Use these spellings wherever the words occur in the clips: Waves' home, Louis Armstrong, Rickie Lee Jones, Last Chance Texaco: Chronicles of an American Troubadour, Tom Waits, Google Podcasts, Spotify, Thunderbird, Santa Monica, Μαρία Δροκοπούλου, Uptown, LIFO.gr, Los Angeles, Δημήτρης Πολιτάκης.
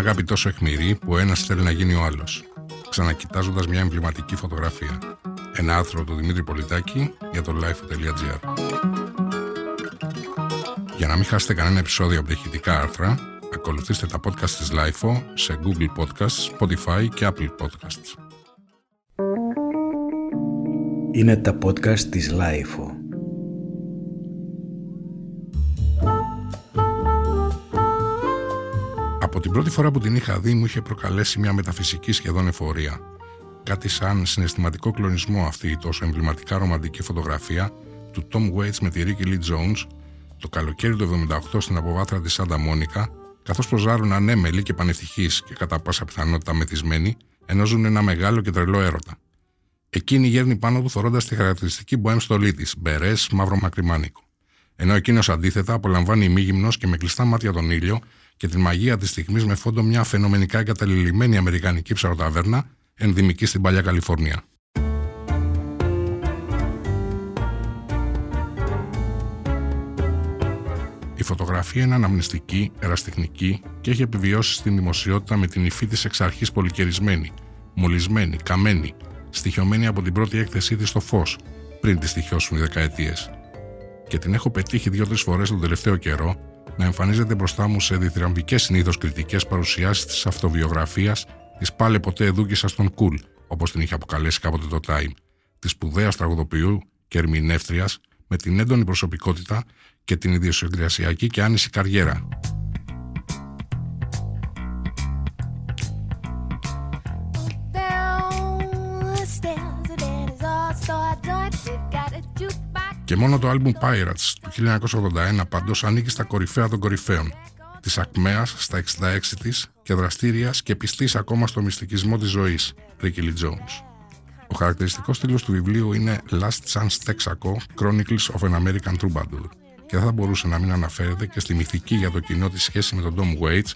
Μια αγάπη τόσο αιχμηρή που ο ένας θέλει να γίνει ο άλλος. Ξανακοιτάζοντας μια εμβληματική φωτογραφία. Ένα άρθρο του Δημήτρη Πολιτάκη για το LIFO.gr. Για να μην χάσετε κανένα επεισόδιο από τα ηχητικά άρθρα, ακολουθήστε τα podcast της LIFO σε Google Podcasts, Spotify και Apple Podcasts. Είναι τα podcast της LIFO. Από την πρώτη φορά που την είχα δει μου είχε προκαλέσει μια μεταφυσική σχεδόν εφορία. Κάτι σαν συναισθηματικό κλονισμό αυτή η τόσο εμβληματικά ρομαντική φωτογραφία του Tom Waits με τη Rickie Lee Jones το καλοκαίρι του 1978 στην αποβάθρα της Santa Monica, καθώς προζάρουν ανέμελοι και πανευτυχείς και κατά πάσα πιθανότητα μεθυσμένοι, ενώ ζουν ένα μεγάλο και τρελό έρωτα. Εκείνη γέρνει πάνω του θωρώντας τη χαρακτηριστική μποέμ στολή της, μπερές μαύρο μακριμάνικο. Ενώ εκείνος αντίθετα απολαμβάνει ημίγυμνος και με κλειστά μάτια τον ήλιο και την μαγεία της στιγμής με φόντο μια φαινομενικά εγκαταλελειμμένη αμερικανική ψαροταβέρνα ενδυμική στην παλιά Καλιφόρνια. Η φωτογραφία είναι αναμνηστική, εραστεχνική και έχει επιβιώσει στην δημοσιότητα με την υφή της εξ αρχής πολυκερισμένη, μολυσμένη, καμένη, στοιχειωμένη από την πρώτη έκθεσή της στο φως, πριν τη στοιχειώσουν οι δεκαετίες. Και την έχω πετύχει 2-3 φορές τον τελευταίο καιρό να εμφανίζεται μπροστά μου σε δithυραμβικές συνήθως κριτικές παρουσιάσεις της αυτοβιογραφίας της πάλε ποτέ εδούκησας των Κουλ, όπως την είχε αποκαλέσει κάποτε το Time, της σπουδαίας τραγουδοποιού και ερμηνεύτριας με την έντονη προσωπικότητα και την ιδιοσυγκρασιακή και άνηση καριέρα. Και μόνο το άλμπουμ Pirates του 1981 πάντως ανήκει στα κορυφαία των κορυφαίων, της ακμαίας στα 66 της και δραστήριας και πιστής ακόμα στο μυστικισμό της ζωής, Rickie Lee Jones. Ο χαρακτηριστικός τίτλος του βιβλίου είναι Last Chance Texaco: Chronicles of an American Troubadour και δεν θα μπορούσε να μην αναφέρεται και στη μυθική για το κοινό τη σχέση με τον Tom Waits,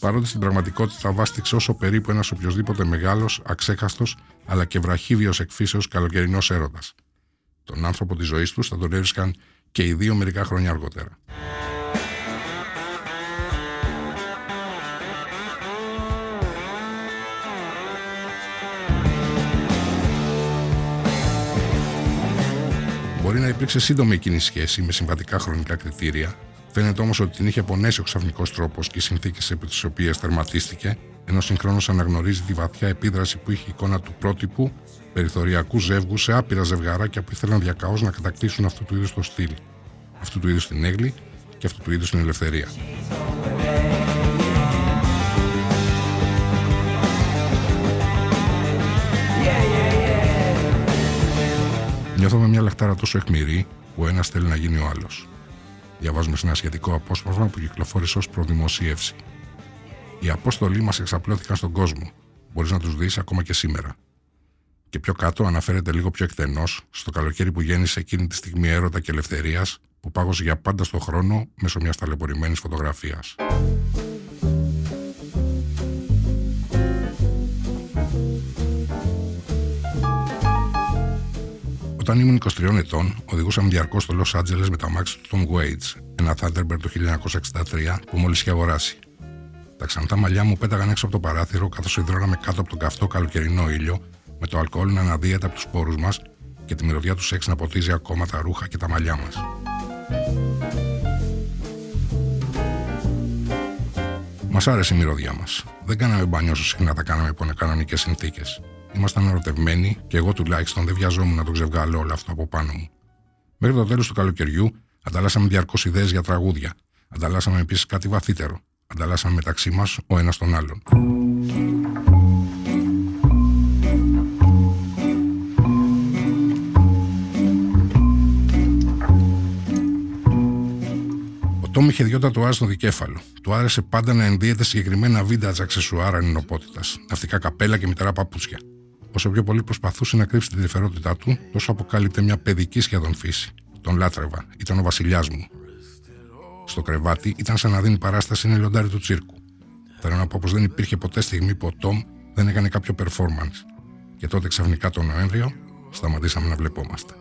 παρότι στην πραγματικότητα βάστηξε όσο περίπου ένας οποιοσδήποτε μεγάλος, αξέχαστος αλλά και βραχύβιος εκφύσεως καλοκαιρινός έρωτας. Τον άνθρωπο της ζωής τους θα τον έβρισκαν και οι δύο μερικά χρόνια αργότερα. Μπορεί να υπήρξε σύντομη εκείνη η σχέση με συμβατικά χρονικά κριτήρια, φαίνεται όμως ότι την είχε πονέσει ο ξαφνικός τρόπος και οι συνθήκες επί τις οποίες τερματίστηκε, ενώ συγχρόνως αναγνωρίζει τη βαθιά επίδραση που είχε η εικόνα του πρότυπου περιθωριακού ζεύγου σε άπειρα ζευγαράκια που ήθελαν διακαώς να κατακτήσουν αυτού του είδους το στυλ, αυτού του είδους την έγκλη και αυτού του είδους την ελευθερία. Νιώθω με μια λαχτάρα τόσο αιχμηρή που ο ένας θέλει να γίνει ο άλλος. Διαβάζουμε σε ένα σχετικό απόσπασμα που κυκλοφόρησε ως προδημοσίευση. Οι Απόστολοι μας εξαπλώθηκαν στον κόσμο. Μπορείς να τους δεις ακόμα και σήμερα. Και πιο κάτω αναφέρεται λίγο πιο εκτενώς στο καλοκαίρι που γέννησε εκείνη τη στιγμή έρωτα και ελευθερίας που πάγωσε για πάντα στον χρόνο μέσω μιας ταλαιπωρημένης φωτογραφίας. Όταν ήμουν 23 ετών, οδηγούσαμε διαρκώς στο Los Angeles με τα μάξι του Tom Waits, ένα Thunderbird το 1963 που μόλις είχε αγοράσει. Τα ξανθά μαλλιά μου πέταγαν έξω από το παράθυρο καθώς υδρώναμε κάτω από τον καυτό καλοκαιρινό ήλιο, με το αλκοόλ να αναδύεται από τους πόρους μας και τη μυρωδιά του σεξ να ποτίζει ακόμα τα ρούχα και τα μαλλιά μας. Μας άρεσε η μυρωδιά μας. Δεν κάναμε μπάνι όσο συχνά τα κάναμε υπό κανονικές συνθήκες. Ήμασταν ερωτευμένοι και εγώ τουλάχιστον δεν βιαζόμουν να το ξεβγάλω όλο αυτό από πάνω μου. Μέχρι το τέλος του καλοκαιριού ανταλλάσσαμε διαρκώς ιδέες για τραγούδια. Ανταλλάσσαμε επίσης κάτι βαθύτερο. Ανταλλάσσαμε μεταξύ μας ο ένας τον άλλον. Ο Τόμ είχε 2 τατουάζ στον δικέφαλο. Του άρεσε πάντα να ενδύεται συγκεκριμένα vintage αξεσουάρ ανινοπότητας, ναυτικά καπέλα και μυτερά παπούτσια. Όσο πιο πολύ προσπαθούσε να κρύψει την διφερότητά του, τόσο αποκάλυπτε μια παιδική σχεδόν φύση. Τον λάτρευα, ήταν ο βασιλιάς μου. Στο κρεβάτι ήταν σαν να δίνει παράσταση ένα λιοντάρι του τσίρκου. Θέλω να πω πως δεν υπήρχε ποτέ στιγμή που ο Τόμ δεν έκανε κάποιο performance. Και τότε ξαφνικά τον Νοέμβριο σταματήσαμε να βλεπόμαστε.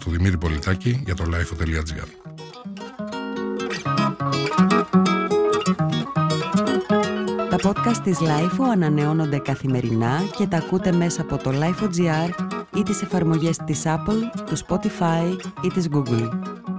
του Δημήτρη Πολιτάκη για το LIFO.gr. Τα podcast της LIFO ανανεώνονται καθημερινά και τα ακούτε μέσα από το LIFO.gr ή τις εφαρμογές της Apple, του Spotify ή της Google.